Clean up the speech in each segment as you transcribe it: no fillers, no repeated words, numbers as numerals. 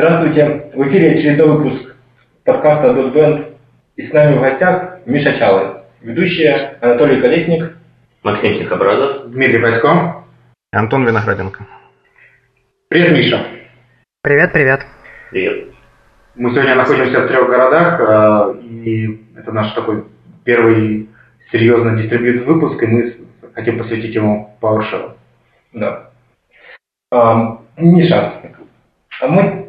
Здравствуйте, в эфире очередной выпуск подкаста DotBand, и с нами в гостях Миша Чалый, ведущие Анатолий Колесник, Максим Тихообразов, Дмитрий Байско, Антон Винограденко. Привет, Миша. Привет, привет. Привет. Мы сегодня находимся в трех городах, и это наш такой первый серьезный дистрибьют выпуск, и мы хотим посвятить ему PowerShell. Да. Миша, мы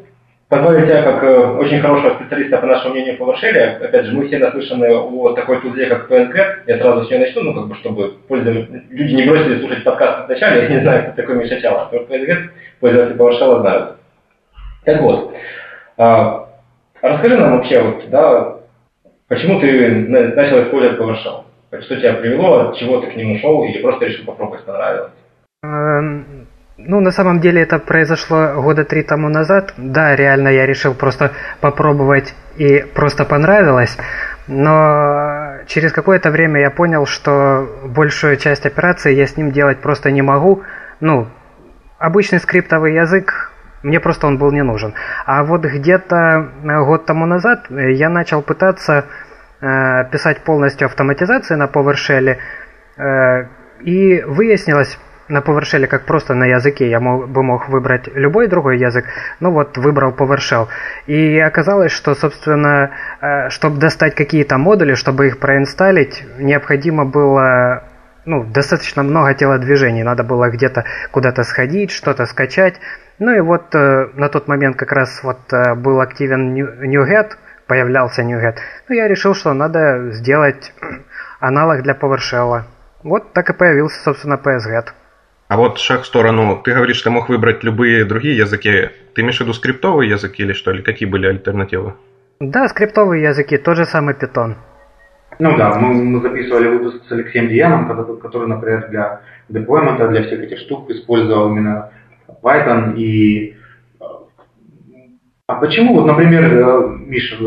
позвали тебя как очень хорошего специалиста, по нашему мнению, в PowerShell. Опять же, мы все наслышаны о такой тулзе, как ПНГ. Я сразу с нее начну, чтобы люди не бросили слушать подкаст вначале. Я не знаю, кто такой Миша Чалый, потому что ПНГ пользователи PowerShell знают. Так вот, расскажи нам вообще, почему ты начал использовать PowerShell? Что тебя привело, от чего ты к нему шел, или просто решил попробовать, понравилось? Ну, на самом деле это произошло года 3 тому назад. Да, реально я решил просто попробовать и просто понравилось. Но через какое-то время я понял, что большую часть операций я с ним делать просто не могу. Ну, обычный скриптовый язык, мне просто он был не нужен. А вот где-то год тому назад я начал пытаться писать полностью автоматизации на PowerShell, и выяснилось, на PowerShell, как просто на языке, я мог выбрать любой другой язык, но вот выбрал PowerShell. И оказалось, что, собственно, чтобы достать какие-то модули, чтобы их проинсталлить, необходимо было достаточно много телодвижений. Надо было где-то куда-то сходить, что-то скачать. Ну и вот на тот момент как раз был активен NuGet, появлялся NuGet. Ну, я решил, что надо сделать аналог для PowerShell. Вот так и появился, собственно, PSGet. А вот шаг в сторону. Ты говоришь, ты мог выбрать любые другие языки. Ты имеешь в виду скриптовые языки или что? Или какие были альтернативы? Да, скриптовые языки. Тот же самый Python. Ну да, мы записывали выпуск с Алексеем Дианом, который, например, для деплоймента, для всех этих штук использовал именно Python. И... А почему, например, Миша,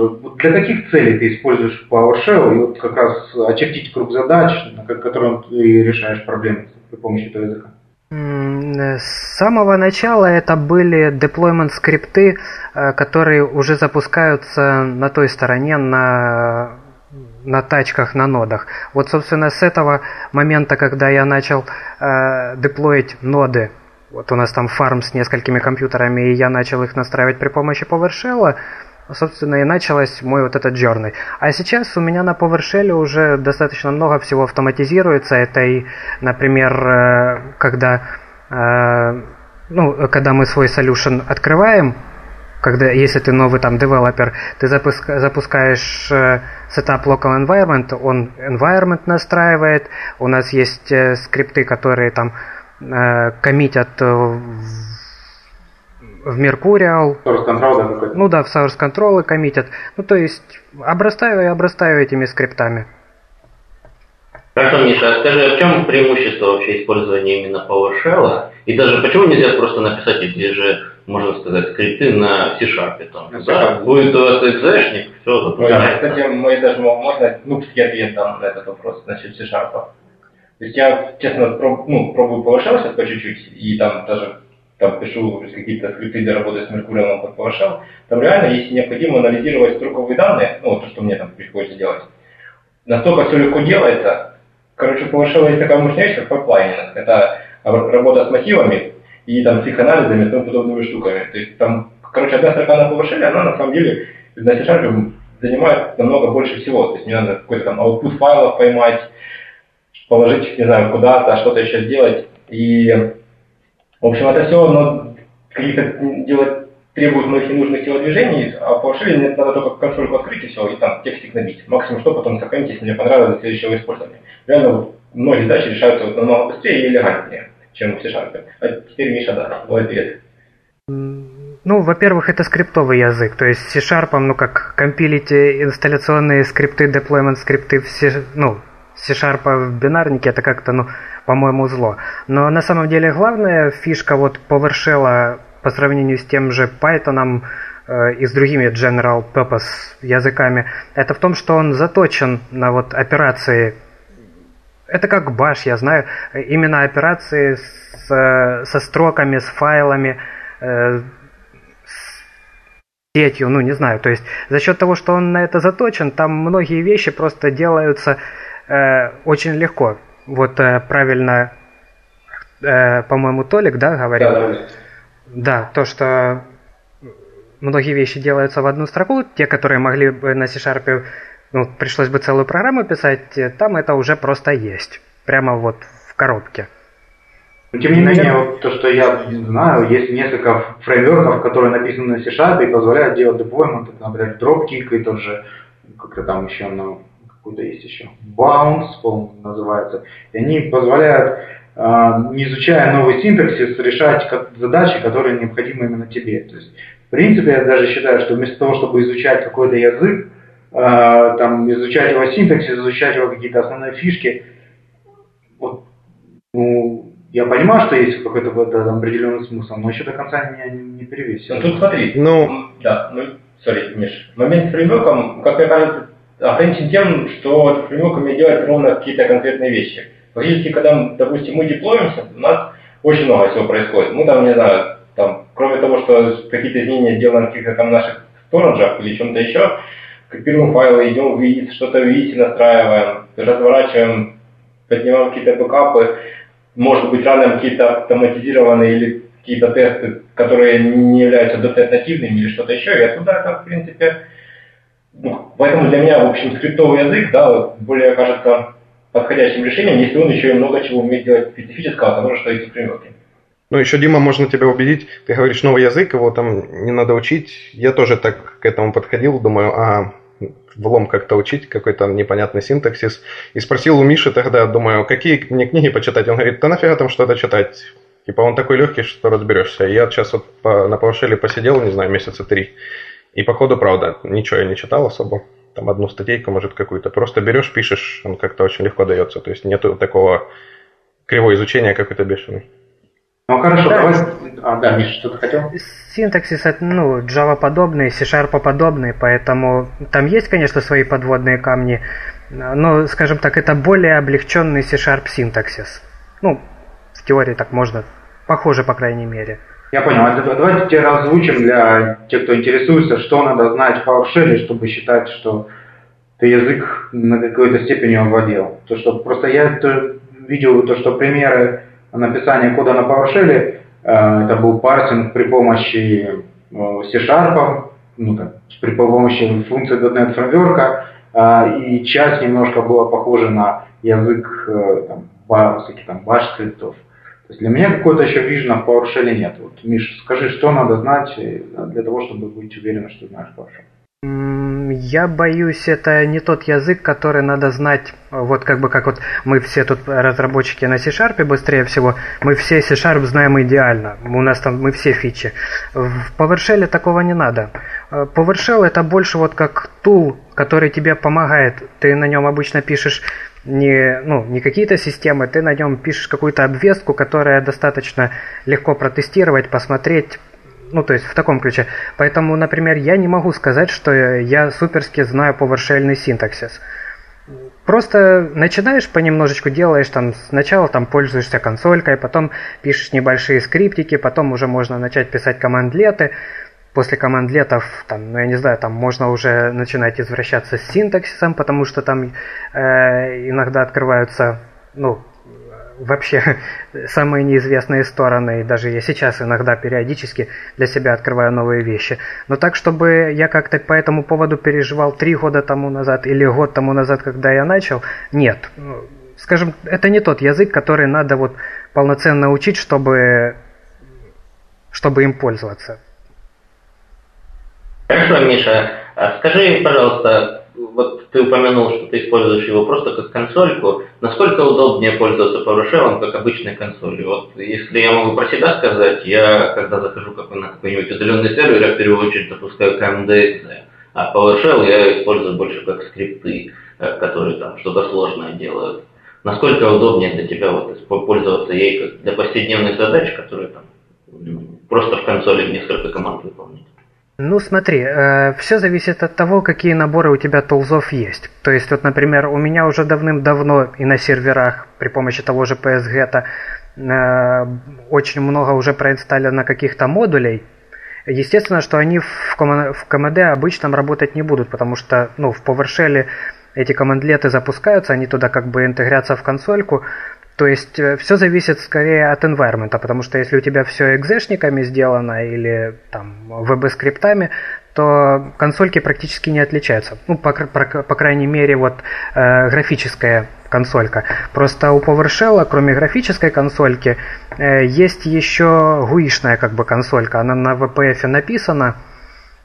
для каких целей ты используешь PowerShell? И вот как раз очертить круг задач, на котором ты решаешь проблемы при помощи этого языка. С самого начала это были деплоймент скрипты, которые уже запускаются на той стороне, на тачках, на нодах. Вот, собственно, с этого момента, когда я начал деплоить ноды, вот у нас там фарм с несколькими компьютерами, и я начал их настраивать при помощи PowerShell, собственно, и началось мой вот этот journey. А сейчас у меня на PowerShell уже достаточно много всего автоматизируется. Это и, например, когда мы свой solution открываем, если ты новый там девелопер, ты запускаешь setup local environment, он environment настраивает. У нас есть скрипты, которые там коммитят в Mercurial. Source Control, ну да, в Source Control коммитят. Ну то есть обрастаю этими скриптами. Хорошо, Миша, скажи, в чем преимущество вообще использования именно PowerShell? И даже почему нельзя просто написать эти же, можно сказать, скрипты на C-Sharp там? Да, будет у вас экзешник, все запускается. Да, кстати, мы даже можно нубский ответ там на этот вопрос, значит, C-Sharp. То есть я, честно, пробую PowerShell сейчас по чуть-чуть, и там даже пишу какие-то скрипты для работы с Mercurial под PowerShell. Там реально, если необходимо анализировать строковые данные, то, что мне там приходится делать, настолько все легко делается. Короче, у PowerShell есть такая мощная вещь, как пайплайнинг. Это работа с массивами и там с их анализами и тому подобными штуками. То есть там, одна строка на PowerShell, она на самом деле на C-Sharp занимает намного больше всего. То есть мне надо какой-то там output файлов поймать, положить, не знаю, куда-то, что-то еще сделать. И, в общем, это все, но каких-то делать требует многих ненужных телодвижений, а в PowerShell мне надо только консольку открыть и все, и там текстик набить. Максимум что потом сохранить, если мне понравилось следующего использования. Реально, многие задачи решаются намного быстрее и элегантнее, чем в C-Sharp. А теперь Миша, да, твой ответ. Ну, во-первых, это скриптовый язык, то есть с C-Sharp, компилить инсталляционные скрипты, деплоймент скрипты, C-Sharp в бинарнике, это как-то, по-моему, зло. Но на самом деле главная фишка PowerShell по сравнению с тем же Python и с другими general purpose языками, это в том, что он заточен на операции. Это как bash, я знаю, именно операции со строками, с файлами, сетью, ну не знаю, то есть за счет того, что он на это заточен, там многие вещи просто делаются очень легко. Вот правильно, по-моему, Толик, да, говорил? Да, то, что многие вещи делаются в одну строку, те, которые могли бы на C-Sharp, ну, пришлось бы целую программу писать, там это уже просто есть, прямо вот в коробке. Но, тем не менее, вот то, что я знаю, есть несколько фреймворков, которые написаны на C-Sharp и позволяют делать деплоймент, например, Dropkick и тот же, как-то там еще, ну, какой-то есть еще, Bounce, по-моему, называется, и они позволяют, не изучая новый синтаксис, решать задачи, которые необходимы именно тебе. То есть, в принципе, я даже считаю, что вместо того, чтобы изучать какой-то язык, там, изучать его синтаксис, изучать его какие-то основные фишки, вот, ну, я понимаю, что есть какой-то определенный смысл, но еще до конца не перевесит. Ну тут смотри, сори, Миш, момент с фреймворком, как мне кажется, ограничен тем, что с фреймворком я делаю ровно какие-то конкретные вещи. Фактически, когда, допустим, мы деплоимся, у нас очень много всего происходит. Мы там, не знаю, там, кроме того, что какие-то изменения делаем в каких-то там наших сторожах или чем-то еще, копируем файлы, идем в IIS, что-то в IIS настраиваем, разворачиваем, поднимаем какие-то бэкапы, может быть, рано какие-то автоматизированные или какие-то тесты, которые не являются .NET нативными или что-то еще, и оттуда это, в принципе, ну, поэтому для меня, в общем, скриптовый язык, да, более, кажется, подходящим решением, если он еще и много чего умеет делать специфического, потому что есть фреймворки. Ну, еще, Дима, можно тебя убедить, ты говоришь новый язык, его там не надо учить, я тоже так к этому подходил, думаю, влом как-то учить, какой-то непонятный синтаксис. И спросил у Миши тогда, думаю, какие мне книги почитать? Он говорит, да нафига там что-то читать? Типа он такой легкий, что разберешься. И я сейчас вот на PowerShell посидел, не знаю, месяца 3. И походу, правда, ничего я не читал особо. Там одну статейку, может, какую-то. Просто берешь, пишешь, он как-то очень легко дается. То есть нету такого кривого изучения какой-то бешеный. Ну хорошо, да. Давай... Да, Миша, что ты хотел? Синтаксис, ну, Java-подобные, C-Sharp-подобные, поэтому там есть, конечно, свои подводные камни, но, скажем так, это более облегченный C-Sharp синтаксис. Ну, в теории так можно, похоже, по крайней мере. Я понял, давайте теперь озвучим для тех, кто интересуется, что надо знать в PowerShell, чтобы считать, что ты язык на какой-то степени овладел. То, что просто я видел, то, что примеры написание кода на PowerShell, это был парсинг при помощи C-Sharp, ну, так, при помощи функции .NET Framework, и часть немножко была похожа на язык bash скриптов. То есть для меня какой-то еще вижена в PowerShell нет. Вот, Миш, скажи, что надо знать для того, чтобы быть уверенным, что знаешь PowerShell? Я боюсь, это не тот язык, который надо знать, вот как бы как вот мы все тут разработчики на C-Sharp быстрее всего, мы все C-Sharp знаем идеально, у нас там мы все фичи. В PowerShell такого не надо. PowerShell это больше вот как тул, который тебе помогает, ты на нем обычно пишешь не какие-то системы, ты на нем пишешь какую-то обвестку, которая достаточно легко протестировать, посмотреть. Ну, то есть в таком ключе. Поэтому, например, я не могу сказать, что я суперски знаю PowerShell синтаксис. Просто начинаешь понемножечку, делаешь там, сначала там пользуешься консолькой, потом пишешь небольшие скриптики, потом уже можно начать писать командлеты. После командлетов, там, ну, я не знаю, там можно уже начинать извращаться с синтаксисом, потому что там иногда открываются, ну, вообще самые неизвестные стороны, и даже я сейчас иногда периодически для себя открываю новые вещи. Но так, чтобы я как-то по этому поводу переживал 3 года тому назад или год тому назад, когда я начал, нет. Скажем, это не тот язык, который надо вот полноценно учить, чтобы им пользоваться. Хорошо, Миша, скажи, пожалуйста, вот ты упомянул, что ты используешь его просто как консольку. Насколько удобнее пользоваться PowerShell как обычной консолью? Вот если я могу про себя сказать, я когда захожу на какой-нибудь удаленный сервер, я в первую очередь запускаю KMDXE, а PowerShell я использую больше как скрипты, которые там что-то сложное делают. Насколько удобнее для тебя вот пользоваться ей как для повседневных задач, которые там просто в консоли несколько команд выполнять? Ну смотри, все зависит от того, какие наборы у тебя тулзов есть. То есть, вот, например, у меня уже давным-давно и на серверах при помощи того же PSGet очень много уже проинсталлено каких-то модулей. Естественно, что они в КМД обычном работать не будут, потому что в PowerShell эти командлеты запускаются, они туда как бы интегрятся в консольку. То есть все зависит скорее от environment, потому что если у тебя все экзешниками сделано или там веб-скриптами, то консольки практически не отличаются. По крайней мере, графическая консолька. Просто у PowerShell, кроме графической консольки, есть еще гуишная как бы консолька. Она на WPF написана,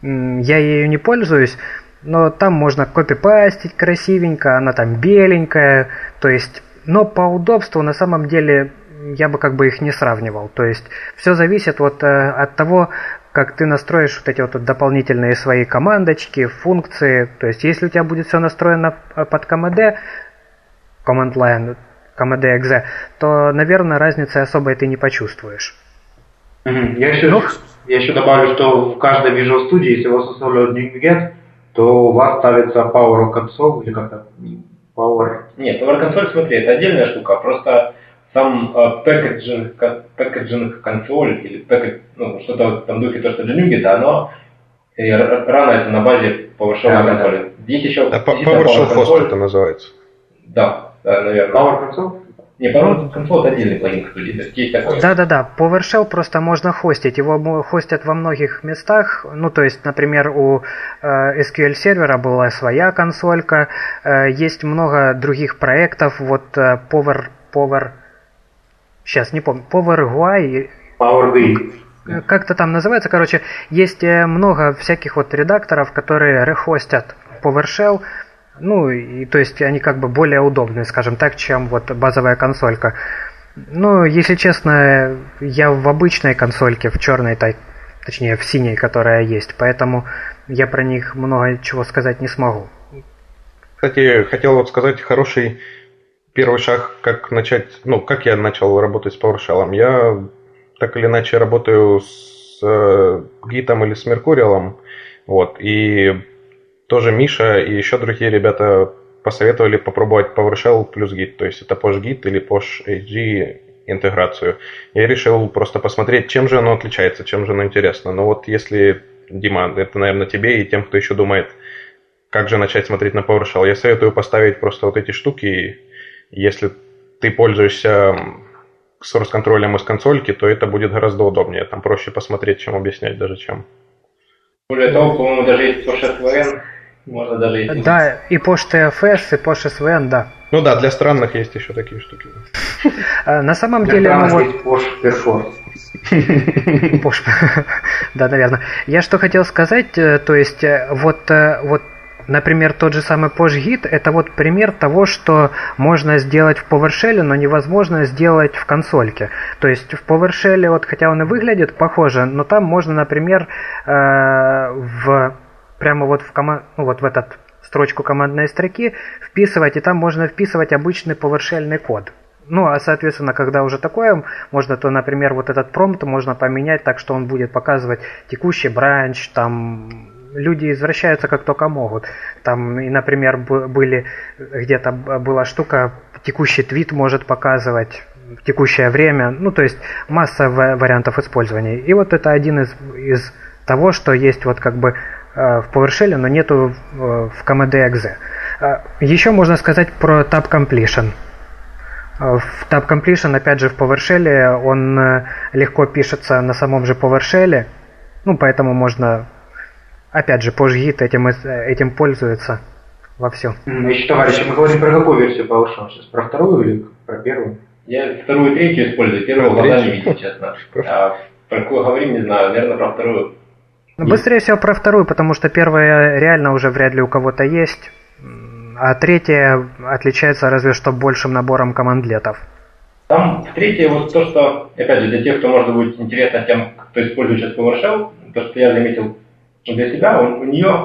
я ею не пользуюсь, но там можно копипастить красивенько, она там беленькая, то есть... Но по удобству на самом деле я бы как бы их не сравнивал. То есть все зависит от того, как ты настроишь эти дополнительные свои командочки, функции. То есть если у тебя будет все настроено под КМД, Command Line, КМД-экзе, то, наверное, разницы особой ты не почувствуешь. Я еще добавлю, что в каждой Visual Studio, если у вас устанавливают NuGet, то у вас ставится Power Console или как-то... Нет, Power Console, смотри, это отдельная штука, просто сам packaging контроль или что-то в этом духе, то, что для NuGet, оно рано это на базе PowerShell контроля. Здесь еще... PowerShell Host это называется. Да, наверное. Power Console? Не, Power Console это отдельный плагин, который есть такой. Да-да-да, PowerShell просто можно хостить, его хостят во многих местах, то есть, например, у SQL сервера была своя консолька, есть много других проектов, PowerGUI, как-то там называется, короче, есть много всяких редакторов, которые рехостят PowerShell, и то есть они как бы более удобные, скажем так, чем базовая консолька. Если честно, я в обычной консольке, в черной, точнее в синей, которая есть, поэтому я про них много чего сказать не смогу. Кстати, хотел сказать хороший первый шаг, как начать, как я начал работать с PowerShell. Я так или иначе работаю с Git или с Mercurial, и тоже Миша и еще другие ребята посоветовали попробовать PowerShell плюс Git, то есть это Posh-Git или Posh-HG интеграцию. Я решил просто посмотреть, чем же оно отличается, чем же оно интересно. Если, Дима, это, наверное, тебе и тем, кто еще думает, как же начать смотреть на PowerShell, я советую поставить просто эти штуки. Если ты пользуешься Source Control из консольки, то это будет гораздо удобнее, там проще посмотреть, чем объяснять даже чем. Более того, по-моему, даже есть Posh-SVN. Можно даже идти. Да, и Posh-TFS, и Posh-SVN, да. Для странных есть еще такие штуки. На самом деле... Posh-Perform. Да, наверное. Я что хотел сказать, то есть, например, тот же самый Posh-Git, это пример того, что можно сделать в PowerShell, но невозможно сделать в консольке. То есть в PowerShell, хотя он и выглядит похоже, но там можно, например, в этот строчку командной строки вписывать, и там можно вписывать обычный PowerShell код. Соответственно, когда уже такое можно, то, например, этот промпт можно поменять так, что он будет показывать текущий бранч, там... Люди извращаются как только могут. Там, и, например, была штука, текущий твит может показывать, текущее время. То есть масса вариантов использования. И это один из того, что есть в PowerShell, но нету в command.exe. Еще можно сказать про tab completion. В tab completion, опять же, в PowerShell он легко пишется на самом же PowerShell. Поэтому можно... Опять же, Posh-Git этим пользуется во всем. Значит, товарищи, мы говорим про какую версию PowerShell сейчас? Про вторую или про первую? Я вторую и третью использую, первую глаза не видел, честно. Про какую говорим, не знаю, наверное, про вторую. Быстрее всего про вторую, потому что первая реально уже вряд ли у кого-то есть, а третья отличается разве что большим набором командлетов. Там в третьей то, что, опять же, для тех, кто может быть интересно тем, кто использует сейчас PowerShell, то, что я заметил, для себя, у нее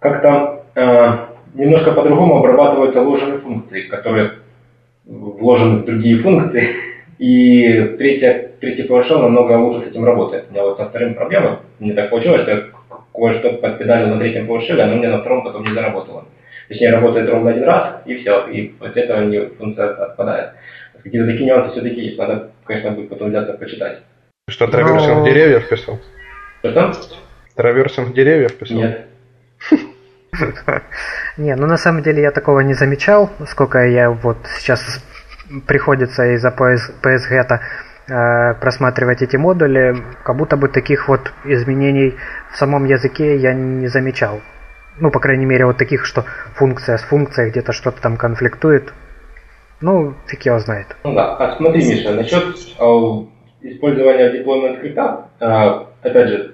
как-то немножко по-другому обрабатываются вложенные функции, которые вложены в другие функции, и третий PowerShell намного лучше с этим работает. У меня со вторым проблема, мне так получилось, что я кое-что подпедалил на третьем PowerShell, оно у меня на втором потом не заработало. Точнее, работает ровно один раз, и все, и после этого функция отпадает. Какие-то такие нюансы все-таки есть, надо, конечно, будет потом взяться почитать. Что, траверсил деревьев писал? Это? Траверсинг деревьев писал? Нет. Не, ну на самом деле я такого не замечал, сколько я вот сейчас приходится из-за PSGet'а просматривать эти модули, как будто бы таких вот изменений в самом языке я не замечал. Ну, по крайней мере, вот таких, что функция с функцией где-то что-то там конфликтует. Ну, фиг его знает. Ну да, а смотри, Миша, насчет использования deployment скрипта, опять же,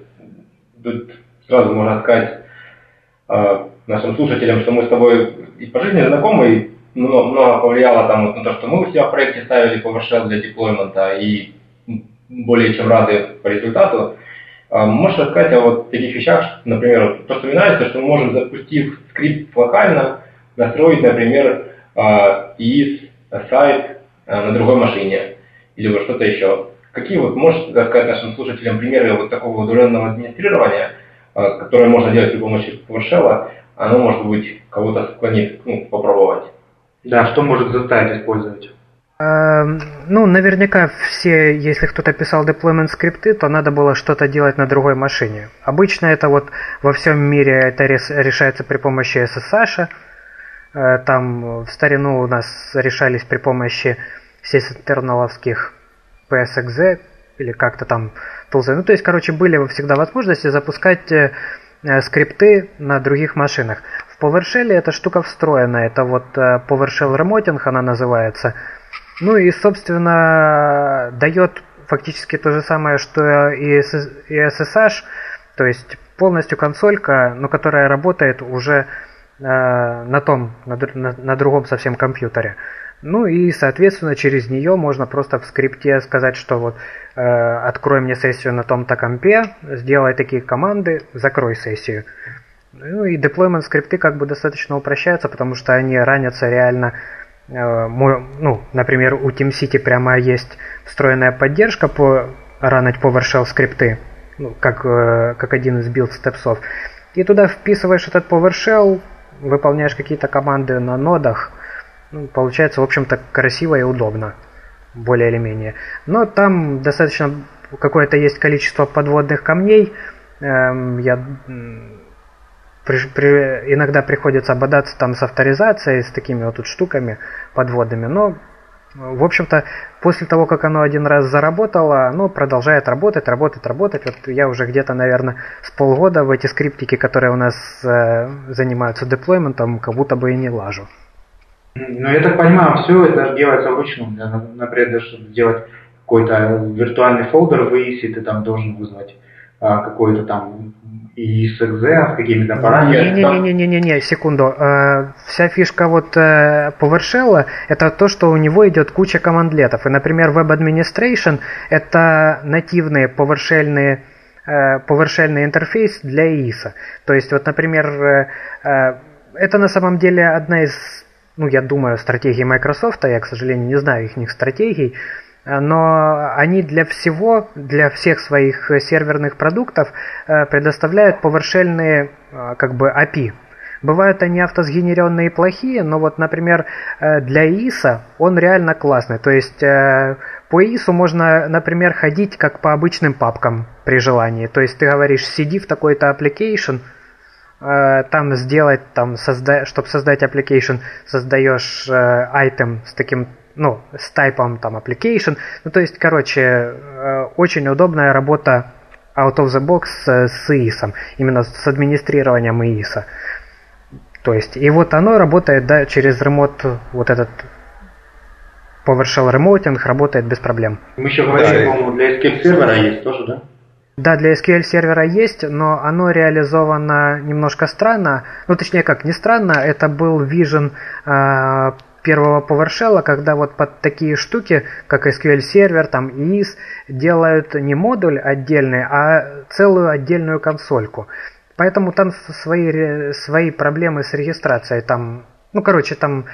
тут сразу можно сказать нашим слушателям, что мы с тобой и по жизни знакомы, и много повлияло там на то, что мы у себя в проекте ставили PowerShell для деплоймента, и более чем рады по результату. Можешь рассказать о вот таких вещах, например, то, что мне нравится, что мы можем, запустив скрипт локально, настроить, например, IIS сайт на другой машине или вот что-то еще. Какие вот можешь рассказать нашим слушателям примеры вот такого удаленного администрирования, которое можно делать при помощи PowerShell, оно, может быть, кого-то склонит попробовать? Да, что может заставить использовать? Ну, наверняка все, если кто-то писал deployment скрипты, то надо было что-то делать на другой машине. Обычно это вот во всем мире это решается при помощи SSH. Там в старину у нас решались при помощи сисинтерналовских PSExec или как-то там тулзы. Ну, то есть, короче, были всегда возможности запускать скрипты на других машинах. В PowerShell эта штука встроена. Это вот PowerShell Remoting она называется. Ну и, собственно, дает фактически то же самое, что и SSH, то есть полностью консолька, но которая работает уже на другом совсем компьютере. Ну и, соответственно, через нее можно просто в скрипте сказать, что вот открой мне сессию на том-то компе, сделай такие команды, закрой сессию. Ну и deployment скрипты как бы достаточно упрощаются, потому что они ранятся реально. Ну, например, у TeamCity прямо есть встроенная поддержка ранить PowerShell скрипты, ну, как один из билд-степсов. И туда вписываешь этот PowerShell, выполняешь какие-то команды на нодах. Ну, получается, в общем-то, красиво и удобно, более или менее. Но там достаточно какое-то есть количество подводных камней. Иногда приходится бодаться там с авторизацией, с такими вот тут штуками подводами, но, в общем-то, после того, как оно один раз заработало, оно продолжает работать. Вот я уже где-то, наверное, с полгода в эти скриптики, которые у нас занимаются деплойментом, как будто бы и не лажу. Ну, я так понимаю, все это делается вручную. Например, даже чтобы сделать какой-то виртуальный фолдер в IIS, ты там должен вызвать какой-то там PSExec, какими-то параметрами. Не-не-не, секунду. Вся фишка вот PowerShell это то, что у него идет куча командлетов. И, например, Web Administration это нативные PowerShell-ный интерфейс для IIS. То есть, вот, например, это на самом деле одна из, ну, я думаю, стратегий Microsoft, я, к сожалению, не знаю их стратегий, но они для всех своих серверных продуктов предоставляют PowerShell-ные как бы API. Бывают они автосгенеренные и плохие, но вот, например, для IIS он реально классный. То есть по IIS можно, например, ходить как по обычным папкам при желании. То есть ты говоришь, сиди в такой-то application, там сделать, чтобы создать application, создаешь item с таким, ну, с тайпом там application. Ну, то есть, короче, очень удобная работа out of the box с IIS, именно с администрированием IIS. То есть, и вот оно работает, да, через ремонт, вот этот PowerShell Remoting работает без проблем. Мы еще говорили, по-моему, для SQL сервера есть тоже, да? Да, для SQL сервера есть, но оно реализовано немножко странно. Ну, точнее, как не странно, это был Vision первого PowerShell, когда вот под такие штуки, как SQL сервер, там IIS, делают не модуль отдельный, а целую отдельную консольку. Поэтому там свои проблемы с регистрацией. Там, ну, короче, там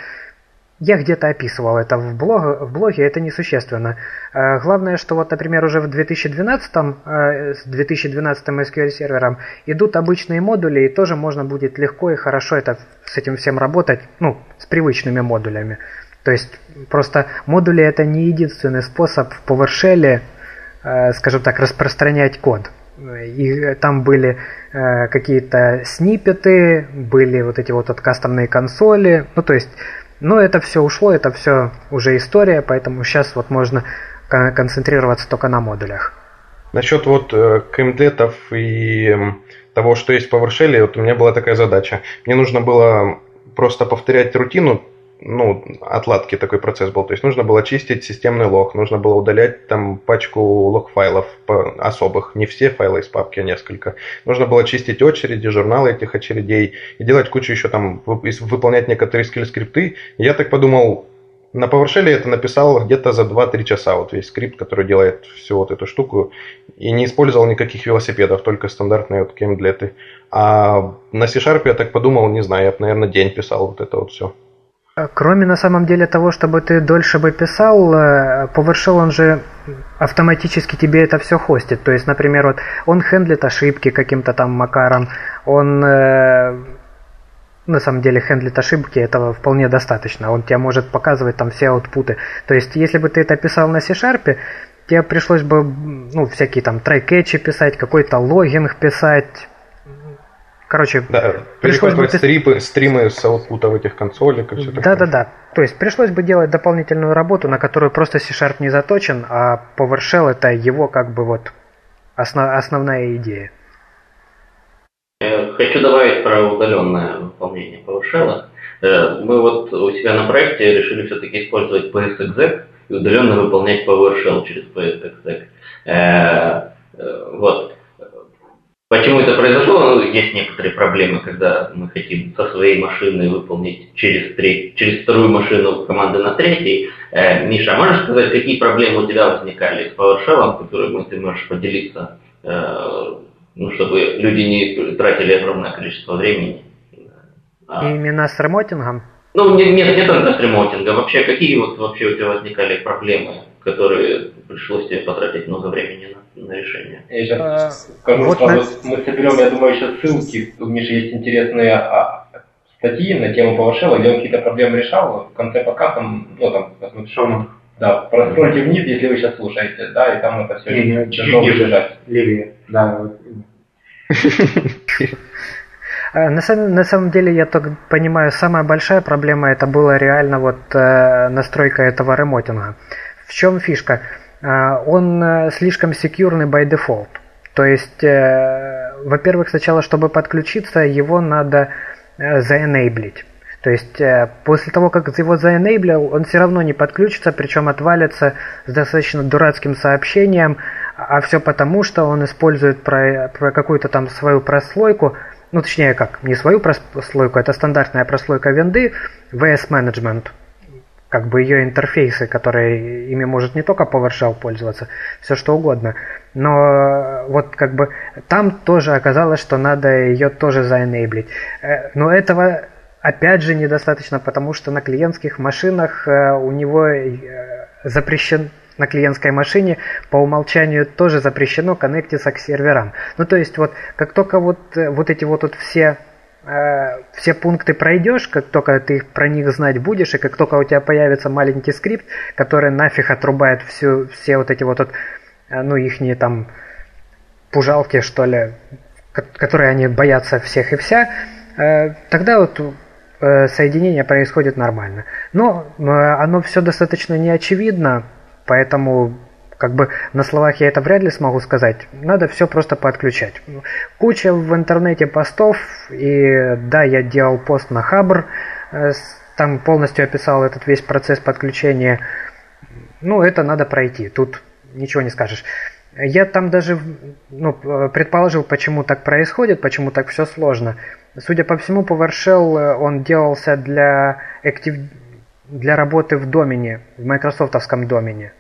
я где-то описывал это в блоге, это несущественно. Главное, что вот, например, уже в 2012 SQL сервером идут обычные модули, и тоже можно будет легко и хорошо с этим всем работать, ну, с привычными модулями. То есть, просто модули это не единственный способ в PowerShell, скажем так, распространять код. И там были какие-то сниппеты, были вот эти вот от кастомной консоли. Ну, то есть, ну, это все ушло, это все уже история, поэтому сейчас вот можно концентрироваться только на модулях. Насчет вот кемдетов и того, что есть в PowerShell, вот у меня была такая задача. Мне нужно было просто повторять рутину, ну, отладки такой процесс был. То есть нужно было чистить системный лог, нужно было удалять там пачку лог-файлов особых, не все файлы из папки, а несколько. Нужно было чистить очереди, журналы этих очередей и делать кучу еще там, выполнять некоторые скрипты. Я так подумал, на PowerShell я это написал где-то за 2-3 часа, вот весь скрипт, который делает всю вот эту штуку, и не использовал никаких велосипедов, только стандартные вот кемдлеты. А на C-Sharp я так подумал, не знаю, я бы, наверное, день писал вот это вот все. Кроме на самом деле того, чтобы ты дольше бы писал, PowerShell он же автоматически тебе это все хостит. То есть, например, вот он хендлит ошибки каким-то там макаром, он на самом деле хендлит ошибки, этого вполне достаточно. Он тебе может показывать там все аутпуты. То есть, если бы ты это писал на C-Sharp, тебе пришлось бы, ну, всякие там трай-кетчи писать, какой-то логинг писать. Короче, да, пришлось бы стримы с аутпута в этих консолях и все такое. Да-да-да. То есть пришлось бы делать дополнительную работу, на которую просто C-Sharp не заточен, а PowerShell — это его как бы вот основная идея. Хочу добавить про удаленное выполнение PowerShell. Мы вот у себя на проекте решили все-таки использовать PSExec и удаленно выполнять PowerShell через PSExec. Вот. Почему это произошло? Ну, есть некоторые проблемы, когда мы хотим со своей машины выполнить через вторую машину команды на третьей. Миша, а можешь сказать, какие проблемы у тебя возникали с PowerShell, которыми ты можешь поделиться, ну, чтобы люди не тратили огромное количество времени? Именно с ремотингом? Ну, не только с ремотингом. Вообще, какие вот вообще у тебя возникали проблемы, которые пришлось тебе потратить много времени на решение? Мы соберем, я думаю, еще ссылки. У Миши есть интересные статьи на тему PowerShell, где он какие-то проблемы решал. В конце пока там, ну, там, посмотрим, да, проскрольте вниз, если вы сейчас слушаете, да, и там это все лежать. Левее, да. На самом деле, я только понимаю, самая большая проблема это была реально вот настройка этого ремотинга. В чем фишка? Он слишком секьюрный by default. То есть, во-первых, сначала, чтобы подключиться, его надо заэнейблить. То есть, после того, как его заэнейблил, он все равно не подключится, причем отвалится с достаточно дурацким сообщением, а все потому, что он использует про какую-то там свою прослойку, ну, точнее, как, не свою прослойку, это стандартная прослойка винды, VS Management. Как бы ее интерфейсы, которые ими может не только PowerShell пользоваться, все что угодно. Но вот как бы там тоже оказалось, что надо ее тоже заэнейблить. Но этого опять же недостаточно, потому что на клиентских машинах у него запрещен, на клиентской машине по умолчанию тоже запрещено коннектиться к серверам. Ну то есть вот как только вот эти вот все пункты пройдешь, как только ты про них знать будешь, и как только у тебя появится маленький скрипт, который нафиг отрубает все вот эти вот, ну, ихние там пужалки, что ли, которые они боятся всех и вся, тогда вот соединение происходит нормально. Но оно все достаточно неочевидно, поэтому как бы на словах я это вряд ли смогу сказать. Надо все просто подключать. Куча в интернете постов. И да, я делал пост на Хабр. Там полностью описал этот весь процесс подключения. Ну, это надо пройти. Тут ничего не скажешь. Я там даже предположил, почему так происходит, почему так все сложно. Судя по всему, PowerShell, он делался для работы в домене, в майкрософтовском домене.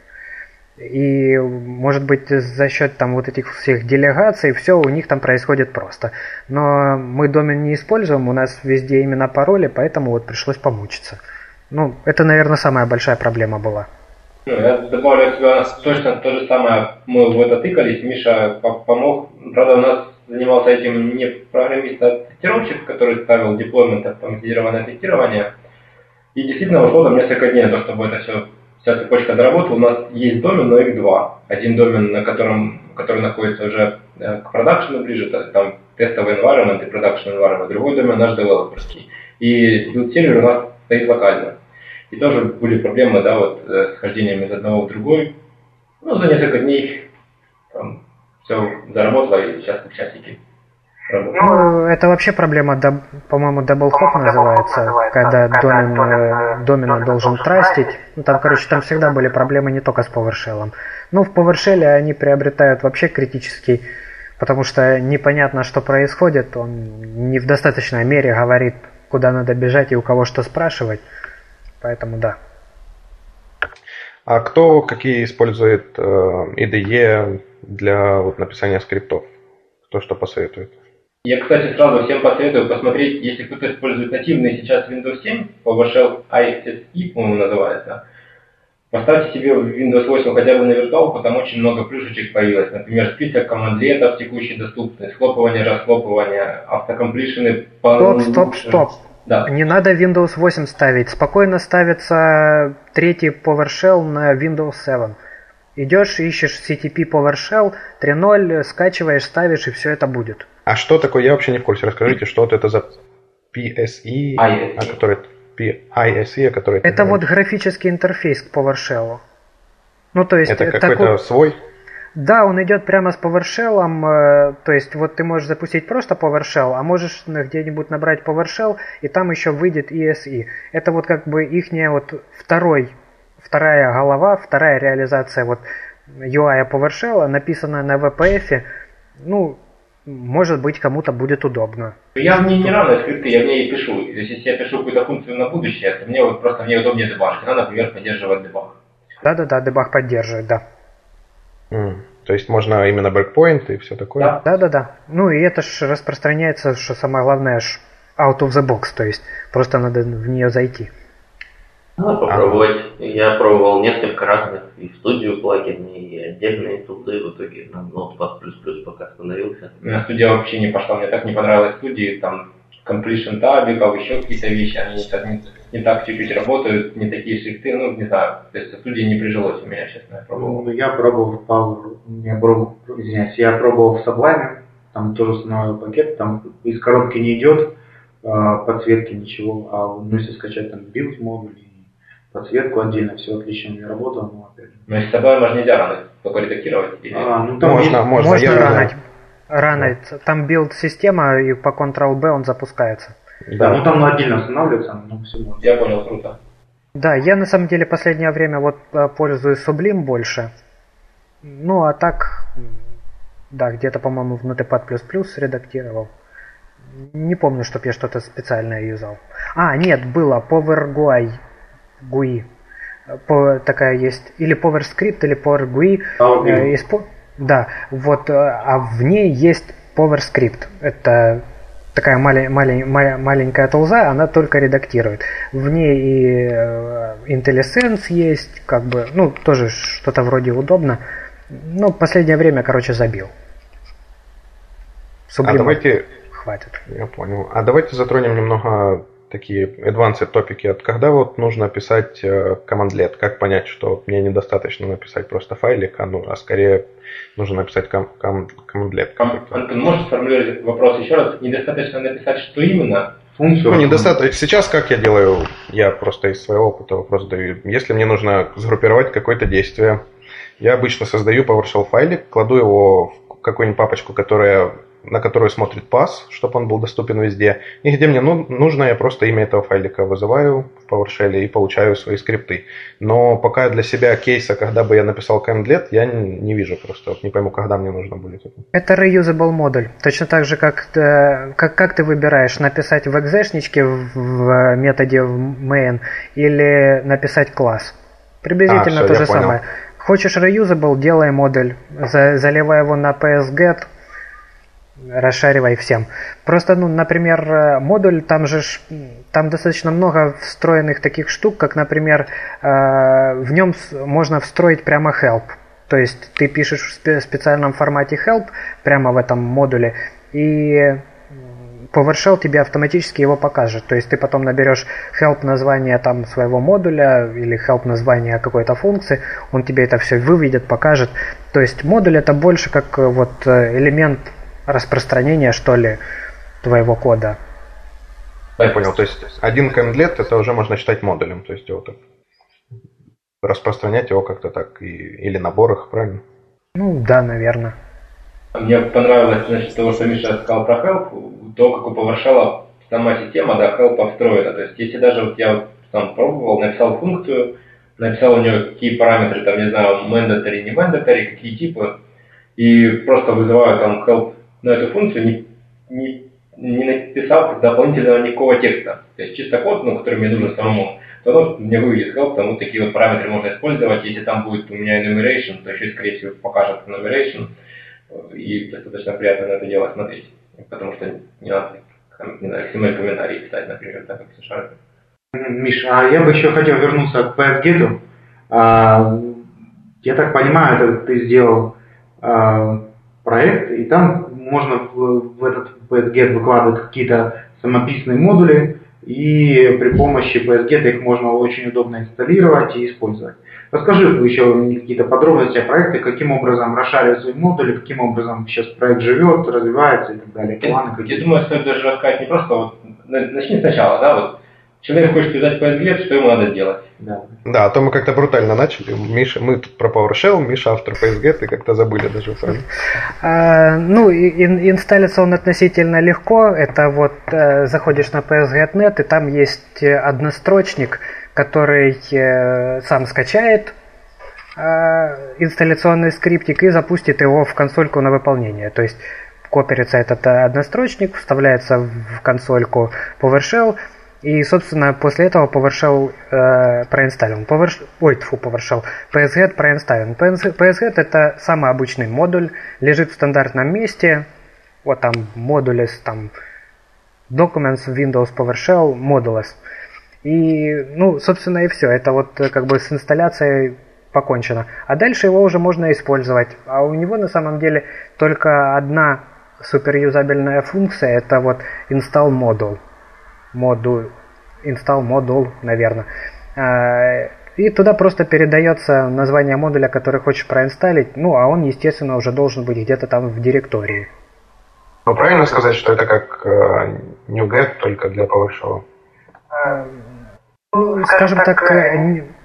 И, может быть, за счет там вот этих всех делегаций все у них там происходит просто. Но мы домен не используем, у нас везде именно пароли, поэтому вот пришлось помучиться. Ну, это, наверное, самая большая проблема была. Я добавлю от себя точно то же самое. Мы в это тыкались, Миша помог. Правда, у нас занимался этим не программист, а тестировщик, который ставил деплоймент автоматизированное тестирование. И действительно ушло там несколько дней, чтобы это все... Вся цепочка доработала. У нас есть домен, но их два. Один домен, на котором который находится уже к продакшену ближе, там тестовый environment и production environment, другой домен наш девелоперский. И build сервер у нас стоит локально. И тоже были проблемы, да, вот, с хождением из одного в другой. Ну, за несколько дней там все заработало, и сейчас в часики. Ну, это вообще проблема, по-моему, даблхоп называется, когда домена должен трастить. Там, короче, там всегда были проблемы не только с PowerShell. Ну, в PowerShell они приобретают вообще критический, потому что непонятно, что происходит, он не в достаточной мере говорит, куда надо бежать и у кого что спрашивать, поэтому да. А кто какие использует IDE для вот, написания скриптов? Кто что посоветует? Я, кстати, сразу всем посоветую посмотреть, если кто-то использует нативный сейчас Windows 7, PowerShell IIS, по-моему, называется. Поставьте себе в Windows 8 хотя бы на виртуалку, там очень много плюшечек появилось. Например, список командлетов текущие доступные, схлопывание, расхлопывание, автокомплишены. Стоп. Да. Не надо Windows 8 ставить. Спокойно ставится третий PowerShell на Windows 7. Идешь, ищешь CTP PowerShell 3.0, скачиваешь, ставишь, и все это будет. А что такое? Я вообще не в курсе. Расскажите, что вот это за PSE, IIS, который... Это вот графический интерфейс к PowerShell. Ну, то есть... Это какой-то свой? Да, он идет прямо с PowerShell, то есть вот ты можешь запустить просто PowerShell, а можешь где-нибудь набрать PowerShell, и там еще выйдет ISE. Это вот как бы ихняя вот вторая голова, вторая реализация вот UI PowerShell, написанная на WPF, ну, может быть, кому-то будет удобно. Я в ней не равно скрипты, я в ней и пишу. То есть, если я пишу какую-то функцию на будущее, то мне вот просто мне удобнее дебаг. Она, например, поддерживает дебаг. Да, дебаг поддерживает, да. То есть можно именно бэкпоинт и все такое? Да. Ну и это ж распространяется, что самое главное, out of the box, то есть просто надо в нее зайти. Надо попробовать. Я пробовал несколько разных и в студию плагины, и отдельные тулы, в итоге на Notepad++ пока остановился. На студия вообще не пошла, мне так не понравилось студии, там completion табиков, еще какие-то вещи, они не так чуть-чуть работают, не такие шрифты, ну не знаю, то есть студии не прижилось у меня, честно, я пробовал. Ну, я пробовал в Sublime, там тоже установил пакет, там из коробки не идет подсветки ничего, ну если скачать там build модуль, подсветку отдельно, все отлично у меня работало, но опять же. Но если Sublime можно нельзя ранать, только редактировать? Можно ранать. Там билд-система, и по Ctrl-B он запускается. Да, там отдельно устанавливается, но все можно. Я понял, круто. Да, я на самом деле последнее время вот пользуюсь Sublime больше. Ну, а так, да, где-то, по-моему, в Notepad++ редактировал. Не помню, чтоб я что-то специальное юзал. А, нет, было PowerGUI. Такая есть. Или PowerScript, или PowerGUI. Да, вот, а в ней есть PowerScript. Это такая маленькая тулза, она только редактирует. В ней и IntelliSense есть, как бы, ну, тоже что-то вроде удобно. Но последнее время, короче, забил. Сублима хватит. Я понял. А давайте затронем немного такие advanced топики. От когда вот нужно писать командлет? Как понять, что мне недостаточно написать просто файлик, а скорее нужно написать командлет? Антон, можешь сформулировать вопрос еще раз? Недостаточно написать что именно? Функцию? Ну, недостаточно. Сейчас как я делаю? Я просто из своего опыта вопрос даю. Если мне нужно сгруппировать какое-то действие, я обычно создаю PowerShell файлик, кладу его в какую-нибудь папочку, на которую смотрит пас, чтобы он был доступен везде. И где мне нужно, я просто имя этого файлика вызываю в PowerShell и получаю свои скрипты. Но пока для себя кейса, когда бы я написал командлет, я не вижу просто. Не пойму, когда мне нужно будет. Это reusable модуль. Точно так же, как ты выбираешь, написать в экзешничке в методе в main или написать класс. Приблизительно то же самое. Хочешь reusable, делай модуль. Заливай его на PSGet, расшаривай всем. Просто, ну, например, модуль, там достаточно много встроенных таких штук, как, например, в нем можно встроить прямо help. То есть ты пишешь в специальном формате help прямо в этом модуле, и PowerShell тебе автоматически его покажет. То есть ты потом наберешь help название там своего модуля или help название какой-то функции, он тебе это все выведет, покажет. То есть модуль это больше как вот элемент распространения, что ли, твоего кода. Да, я понял. То есть один кэмдлет это уже можно считать модулем. То есть его так распространять его как-то так или набор их, правильно? Ну да, наверное. Мне понравилось, значит, того, что Миша сказал про help, то, как у PowerShell сама система до help встроена. То есть, если даже вот я сам пробовал, написал функцию, написал у нее какие параметры, там, не знаю, mandatory, не mandatory, какие типы, и просто вызываю там help на эту функцию, не написал дополнительного никакого текста. То есть, чисто код, ну, который мне нужен самому, то мне выведет help, там вот такие вот параметры можно использовать. Если там будет у меня enumeration, то еще, скорее всего, покажет enumeration. И достаточно приятно на это дело смотреть, потому что не надо XML-комментарии писать, например, так как в C-Sharp. Миша, а я бы еще хотел вернуться к PSGet. Я так понимаю, это ты сделал проект, и там можно в этот PSGet выкладывать какие-то самописные модули, и при помощи PSGet их можно очень удобно инсталлировать и использовать. Расскажи еще какие-то подробности о проекте, каким образом расширяют свои модули, каким образом сейчас проект живет, развивается и так далее. Планы какие-то. Я думаю, стоит даже рассказать не просто, вот, начни сначала, да, вот, человек хочет вязать PSGet, что ему надо делать. Да. Да, а то мы как-то брутально начали, Миша, мы тут про PowerShell, Миша автор PSGet, и как-то забыли даже сразу. Ну, инсталлится он относительно легко, это вот заходишь на PSGet.net, и там есть однострочник, который сам скачает инсталляционный скриптик и запустит его в консольку на выполнение. То есть коперится этот однострочник, вставляется в консольку PowerShell, и, собственно, после этого PowerShell проинсталлен. PSGet проинсталлен. PSGet это самый обычный модуль, лежит в стандартном месте. Вот там модули, там Documents, Windows, PowerShell, Modules. И, ну, собственно, и все. Это вот как бы с инсталляцией покончено. А дальше его уже можно использовать. А у него на самом деле только одна суперюзабельная функция. Это вот install module. Install module, наверное. И туда просто передается название модуля, который хочешь проинсталлить. Ну, а он, естественно, уже должен быть где-то там в директории. Ну, правильно сказать, что это как NuGet, только для PowerShell? Скажем так,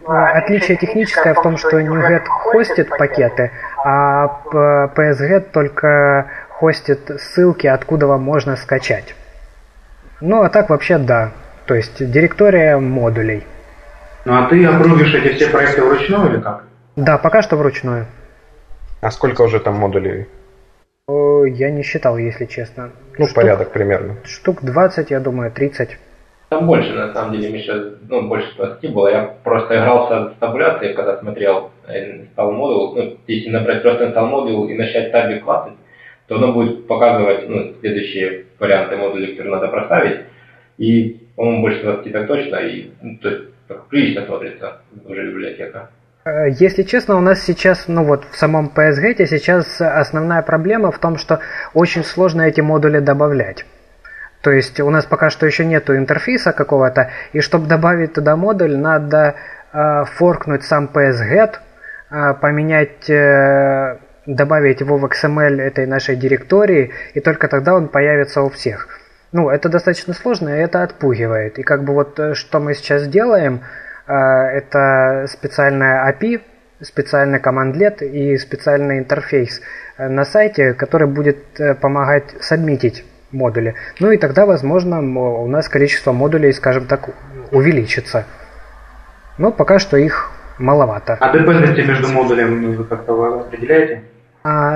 отличие техническое в том, что NuGet хостит пакеты, а PSGet только хостит ссылки, откуда вам можно скачать. Ну, а так вообще да. То есть директория модулей. Ну, а ты обрубишь эти все проекты вручную или как? Да, пока что вручную. А сколько уже там модулей? Я не считал, если честно. Ну, порядок примерно. Штук 20, я думаю, 30. Там больше, на самом деле, Миша, ну, больше 20 было. Я просто игрался с табуляцией, когда смотрел install module. Ну, если набрать просто install module и начать табик клацать, то оно будет показывать, ну, следующие варианты модулей, которые надо проставить. И, по-моему, больше 20 так точно. И, ну, то есть, прилично смотрится уже библиотека. Если честно, у нас сейчас, ну вот в самом PSGet сейчас основная проблема в том, что очень сложно эти модули добавлять. То есть у нас пока что еще нету интерфейса какого-то, и чтобы добавить туда модуль, надо форкнуть сам PSGet, поменять, добавить его в XML этой нашей директории, и только тогда он появится у всех. Ну, это достаточно сложно, и это отпугивает. И как бы вот что мы сейчас делаем, это специальная API, специальный командлет и специальный интерфейс на сайте, который будет помогать сабмитить модули. Ну и тогда, возможно, у нас количество модулей, скажем так, увеличится. Но пока что их маловато. А dependency между модулями вы как-то определяете?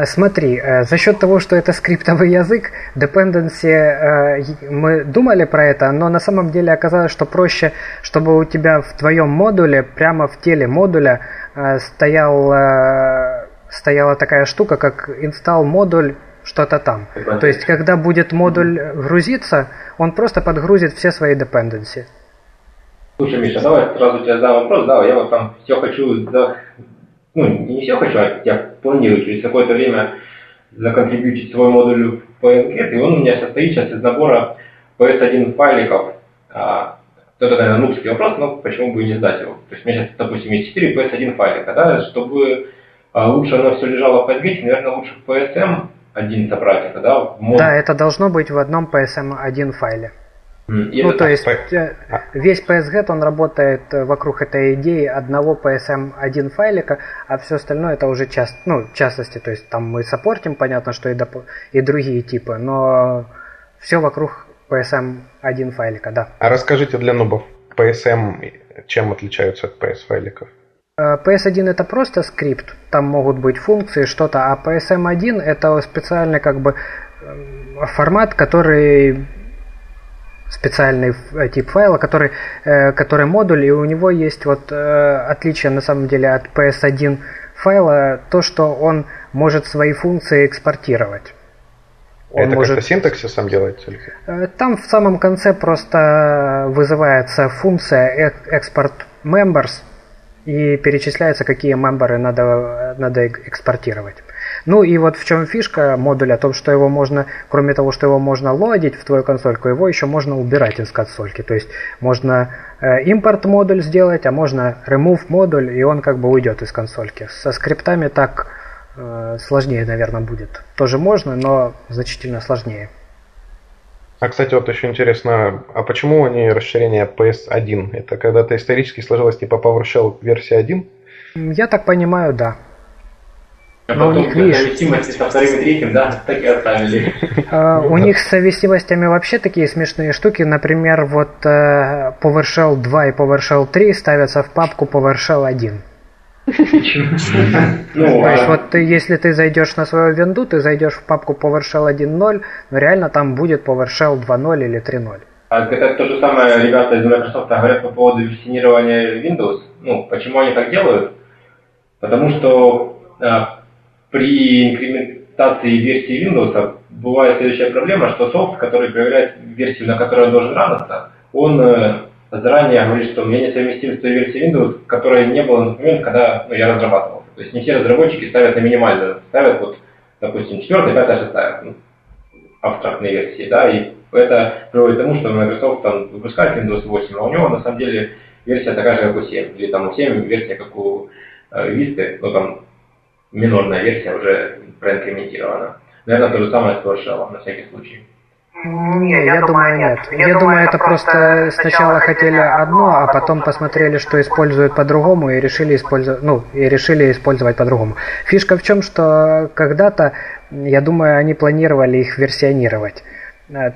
Смотри, за счет того, что это скриптовый язык, dependency, мы думали про это, но на самом деле оказалось, что проще, чтобы у тебя в твоем модуле, прямо в теле модуля, стояла такая штука, как install модуль, что-то там. То есть, когда будет модуль грузиться, он просто подгрузит все свои dependency. Слушай, Миша, давай сразу тебе задам вопрос. Да, я вот там все хочу, да, ну, не все хочу, а я планирую через какое-то время законтрибьютить свой модуль в PNG, и он у меня состоит сейчас из набора PS1 файликов. Это, наверное, нубский вопрос, но почему бы и не сдать его. То есть у меня сейчас, допустим, есть 4 PS1 файлика, да, чтобы лучше оно все лежало в PSGet, наверное, лучше в PSM1 собрать это, да? Да, это должно быть в одном PSM1 файле. Ну, то есть весь PSGet, он работает вокруг этой идеи одного PSM1 файлика, а все остальное это уже в частности, то есть там мы саппортим, понятно, что и другие типы, но все вокруг PSM1 файлика, да. А расскажите для нубов, PSM чем отличаются от PS файликов? PS1 это просто скрипт, там могут быть функции, что-то, а PSM1 это специальный как бы формат, который... специальный тип файла, который модуль, и у него есть вот отличие на самом деле от PS1 файла, то, что он может свои функции экспортировать. Он это может... как-то синтаксисом делается? Там в самом конце просто вызывается функция export members и перечисляется, какие мемберы надо экспортировать. Ну и вот в чем фишка модуля, о том, что его можно, кроме того, что его можно лодить в твою консольку, его еще можно убирать из консольки. То есть можно импорт модуль сделать, а можно remove модуль, и он как бы уйдет из консольки. Со скриптами так сложнее, наверное, будет. Тоже можно, но значительно сложнее. А, кстати, вот еще интересно, а почему они расширение PS1? Это когда-то исторически сложилось типа PowerShell версия 1? Я так понимаю, да. А потом совместимости со вторым и третьим, да, так и оставили. У них с совместимостями вообще такие смешные штуки. Например, вот PowerShell 2 и PowerShell 3 ставятся в папку PowerShell 1. То есть вот если ты зайдешь на свою винду, ты зайдешь в папку PowerShell 1.0, но реально там будет PowerShell 2.0 или 3.0. Это то же самое ребята из Microsoft говорят по поводу версионирования Windows. Ну, почему они так делают? Потому что... при инкрементации версии Windows бывает следующая проблема, что софт, который проверяет версию, на которую он должен радоваться, он заранее говорит, что у меня не совместим с той версией Windows, которая не была на момент, когда я разрабатывал. То есть не все разработчики ставят на минимальную, ставят вот, допустим, 4, 5, 6, абстрактные версии, да, и это приводит к тому, что Microsoft там выпускает Windows 8, а у него на самом деле версия такая же, как у 7, или там у 7 версия, как у Vista, но там минорная версия уже проинкрементирована. Наверное, то же самое с PowerShell, на всякий случай. Не, я думаю, нет. Я думаю, это просто сначала хотели одно, а потом посмотрели, что используют по-другому, и решили использовать по-другому. Фишка в чем, что когда-то, я думаю, они планировали их версионировать.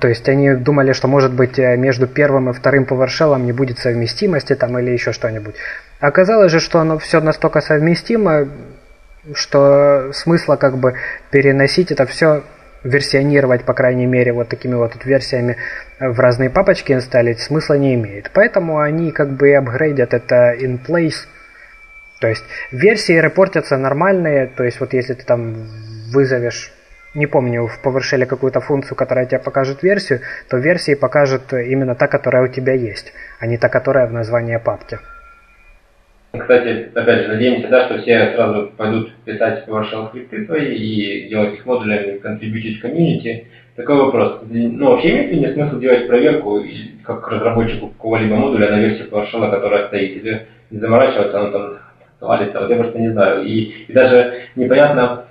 То есть они думали, что, может быть, между первым и вторым PowerShell не будет совместимости там или еще что-нибудь. Оказалось же, что оно все настолько совместимо, что смысла как бы переносить это все, версионировать, по крайней мере, вот такими вот версиями в разные папочки инсталлить, смысла не имеет. Поэтому они как бы и апгрейдят это in place. То есть версии репортятся нормальные, то есть вот если ты там вызовешь, не помню, в PowerShell какую-то функцию, которая тебе покажет версию, то версии покажет именно та, которая у тебя есть, а не та, которая в названии папки. Кстати, опять же, надеемся, да, что все сразу пойдут писать PowerShell скрипты свои и делать их модулями, контрибьютить в комьюнити. Такой вопрос. Ну, вообще имеет ли смысл делать проверку как разработчику какого-либо модуля на версии PowerShell, которая стоит, или не заморачиваться, она там валится, вот я просто не знаю. И даже непонятно,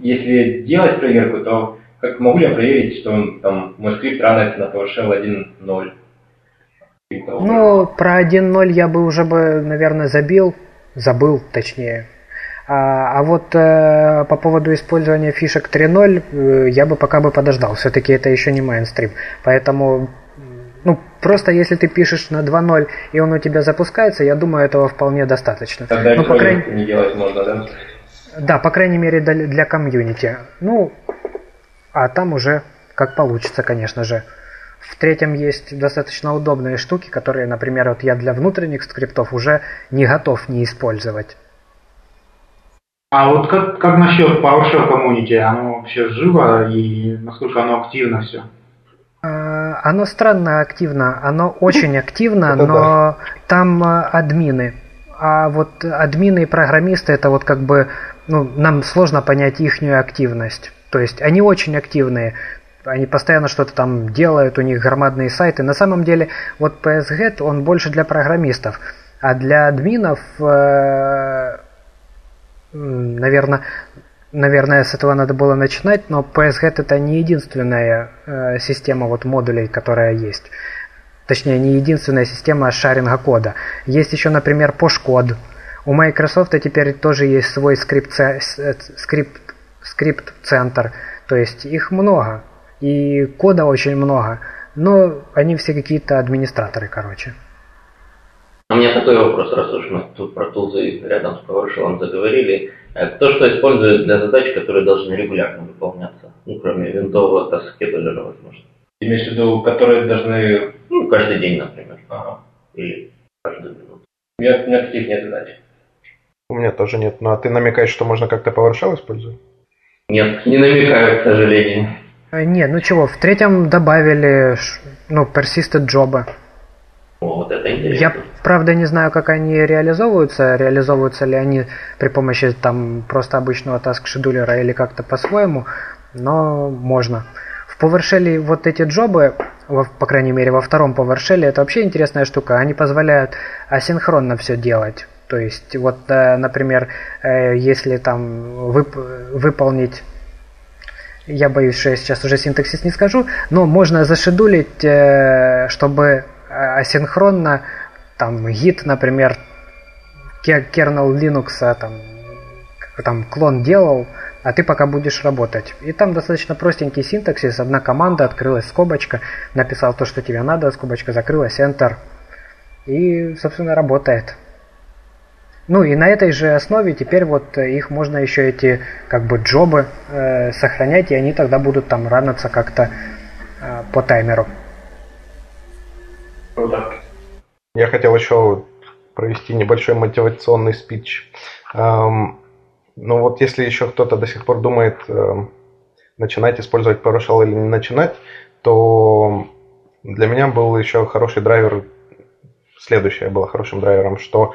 если делать проверку, то как могу ли я проверить, что там мой скрипт ранится на PowerShell 1.0? Ну, про 1.0 я бы уже, наверное, забыл. А вот по поводу использования фишек 3.0 я бы пока подождал. Все-таки это еще не майнстрим. Поэтому, ну, просто если ты пишешь на 2.0 и он у тебя запускается, я думаю, этого вполне достаточно. Тогда ну, не делать можно, да? Да, по крайней мере, для комьюнити. Ну, а там уже как получится, конечно же. В третьем есть достаточно удобные штуки, которые, например, вот я для внутренних скриптов уже не готов не использовать. А вот как насчет PowerShell Community? Оно вообще живо и насколько оно активно все? Оно странно активно, оно очень активно, но там админы. А вот админы и программисты это вот как бы ну, нам сложно понять ихнюю активность. То есть они очень активные, они постоянно что-то там делают, у них громадные сайты. На самом деле, вот PSGet, он больше для программистов, а для админов, наверное, с этого надо было начинать, но PSGet это не единственная система вот модулей, которая есть. Точнее, не единственная система шаринга кода. Есть еще, например, Posh-Code. У Microsoft теперь тоже есть свой скрипт-центр. То есть их много. И кода очень много. Но они все какие-то администраторы, короче. У меня такой вопрос, раз уж мы тут про тулзы рядом с PowerShell заговорили. То, что используют для задач, которые должны регулярно выполняться. Ну, кроме винтового таскетулера, возможно. Имеешь в виду, которые должны... Ну, каждый день, например. Ага. Или каждую минуту. У меня таких нет задач. У меня тоже нет. Ну, а ты намекаешь, что можно как-то PowerShell использовать? Нет, не намекаю, к сожалению. Нет, ну чего, в третьем добавили, ну, persisted job'ы. О, вот это интересно. Я, правда, не знаю, как они реализовываются. Реализовываются ли они при помощи, там, просто обычного task-шедулера или как-то по-своему, но можно. В PowerShell вот эти джобы, по крайней мере во втором PowerShell, это вообще интересная штука. Они позволяют асинхронно все делать. То есть, вот, например, если там выполнить, я боюсь, что я сейчас уже синтаксис не скажу, но можно зашедулить, чтобы асинхронно там Git, например, kernel Linux, там клон делал, а ты пока будешь работать. И там достаточно простенький синтаксис. Одна команда, открылась скобочка, написал то, что тебе надо, скобочка закрылась, Enter. И, собственно, работает. Ну и на этой же основе теперь вот их можно еще эти, как бы, джобы сохранять, и они тогда будут там раниться как-то по таймеру. Я хотел еще провести небольшой мотивационный спич. Ну вот если еще кто-то до сих пор думает, начинать использовать PowerShell или не начинать, то для меня был еще хороший драйвер, следующее было хорошим драйвером, что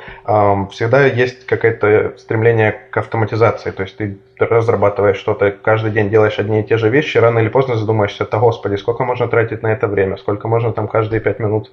всегда есть какое-то стремление к автоматизации, то есть ты разрабатываешь что-то, каждый день делаешь одни и те же вещи, рано или поздно задумаешься, да господи, сколько можно тратить на это время, сколько можно там каждые 5 минут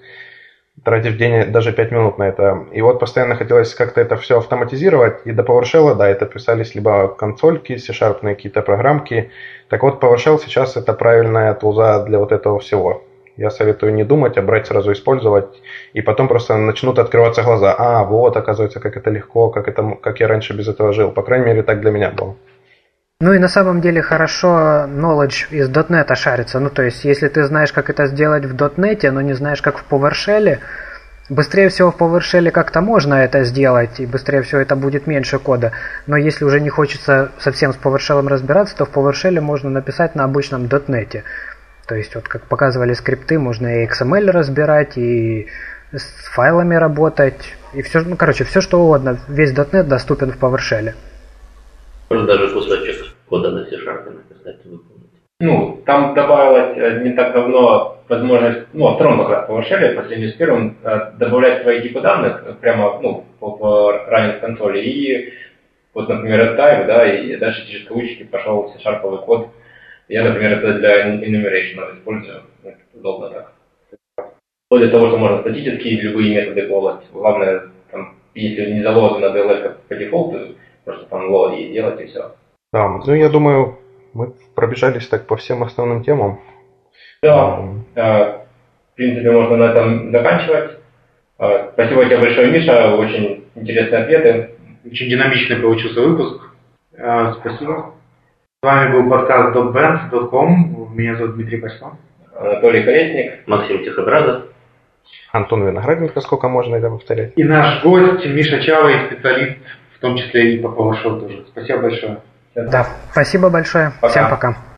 тратить в день даже 5 минут на это. И вот постоянно хотелось как-то это все автоматизировать. И до PowerShell, да, это писались либо консольки, C-Sharp, какие-то программки. Так вот, PowerShell сейчас это правильная тулза для вот этого всего. Я советую не думать, а брать сразу использовать. И потом просто начнут открываться глаза. А, вот, оказывается, как это легко, как я раньше без этого жил. По крайней мере, так для меня было. Ну и на самом деле хорошо knowledge из .NET шарится. Ну то есть, если ты знаешь, как это сделать в .NET, но не знаешь, как в PowerShell, быстрее всего в PowerShell как-то можно это сделать, и быстрее всего это будет меньше кода. Но если уже не хочется совсем с PowerShell разбираться, то в PowerShell можно написать на обычном .NET. То есть, вот как показывали скрипты, можно и XML разбирать, и с файлами работать, и все, ну короче, все что угодно. Весь .NET доступен в PowerShell. Можно даже кусочек кода на C-Sharp написать и выполнить. Ну, там добавилась не так давно возможность, ну, во втором как раз PowerShell, по сравнению с первым, добавлять свои типы данных прямо, ну, по ранней консоли. И вот, например, Type, да, и дальше через кавычки пошел C-Sharp'овый код. Я, например, это для enumeration использую. Это удобно так. Вплоть до того, что можно статически любые методы полость. Главное, там, если не заложено DLL по дефолту, просто там логи и делать, и все. Да, ну я думаю, мы пробежались так по всем основным темам. Да, в принципе, можно на этом заканчивать. Спасибо тебе большое, Миша, очень интересные ответы. Очень динамичный получился выпуск. Спасибо. С вами был подкаст dotband.com. Меня зовут Дмитрий Байско. Анатолий Колесник. Максим Тихообразов. Антон Винограденко, сколько можно это повторять. И наш гость Миша Чалый, специалист, в том числе и по PowerShell тоже. Спасибо большое. Да, спасибо большое. Пока. Всем пока.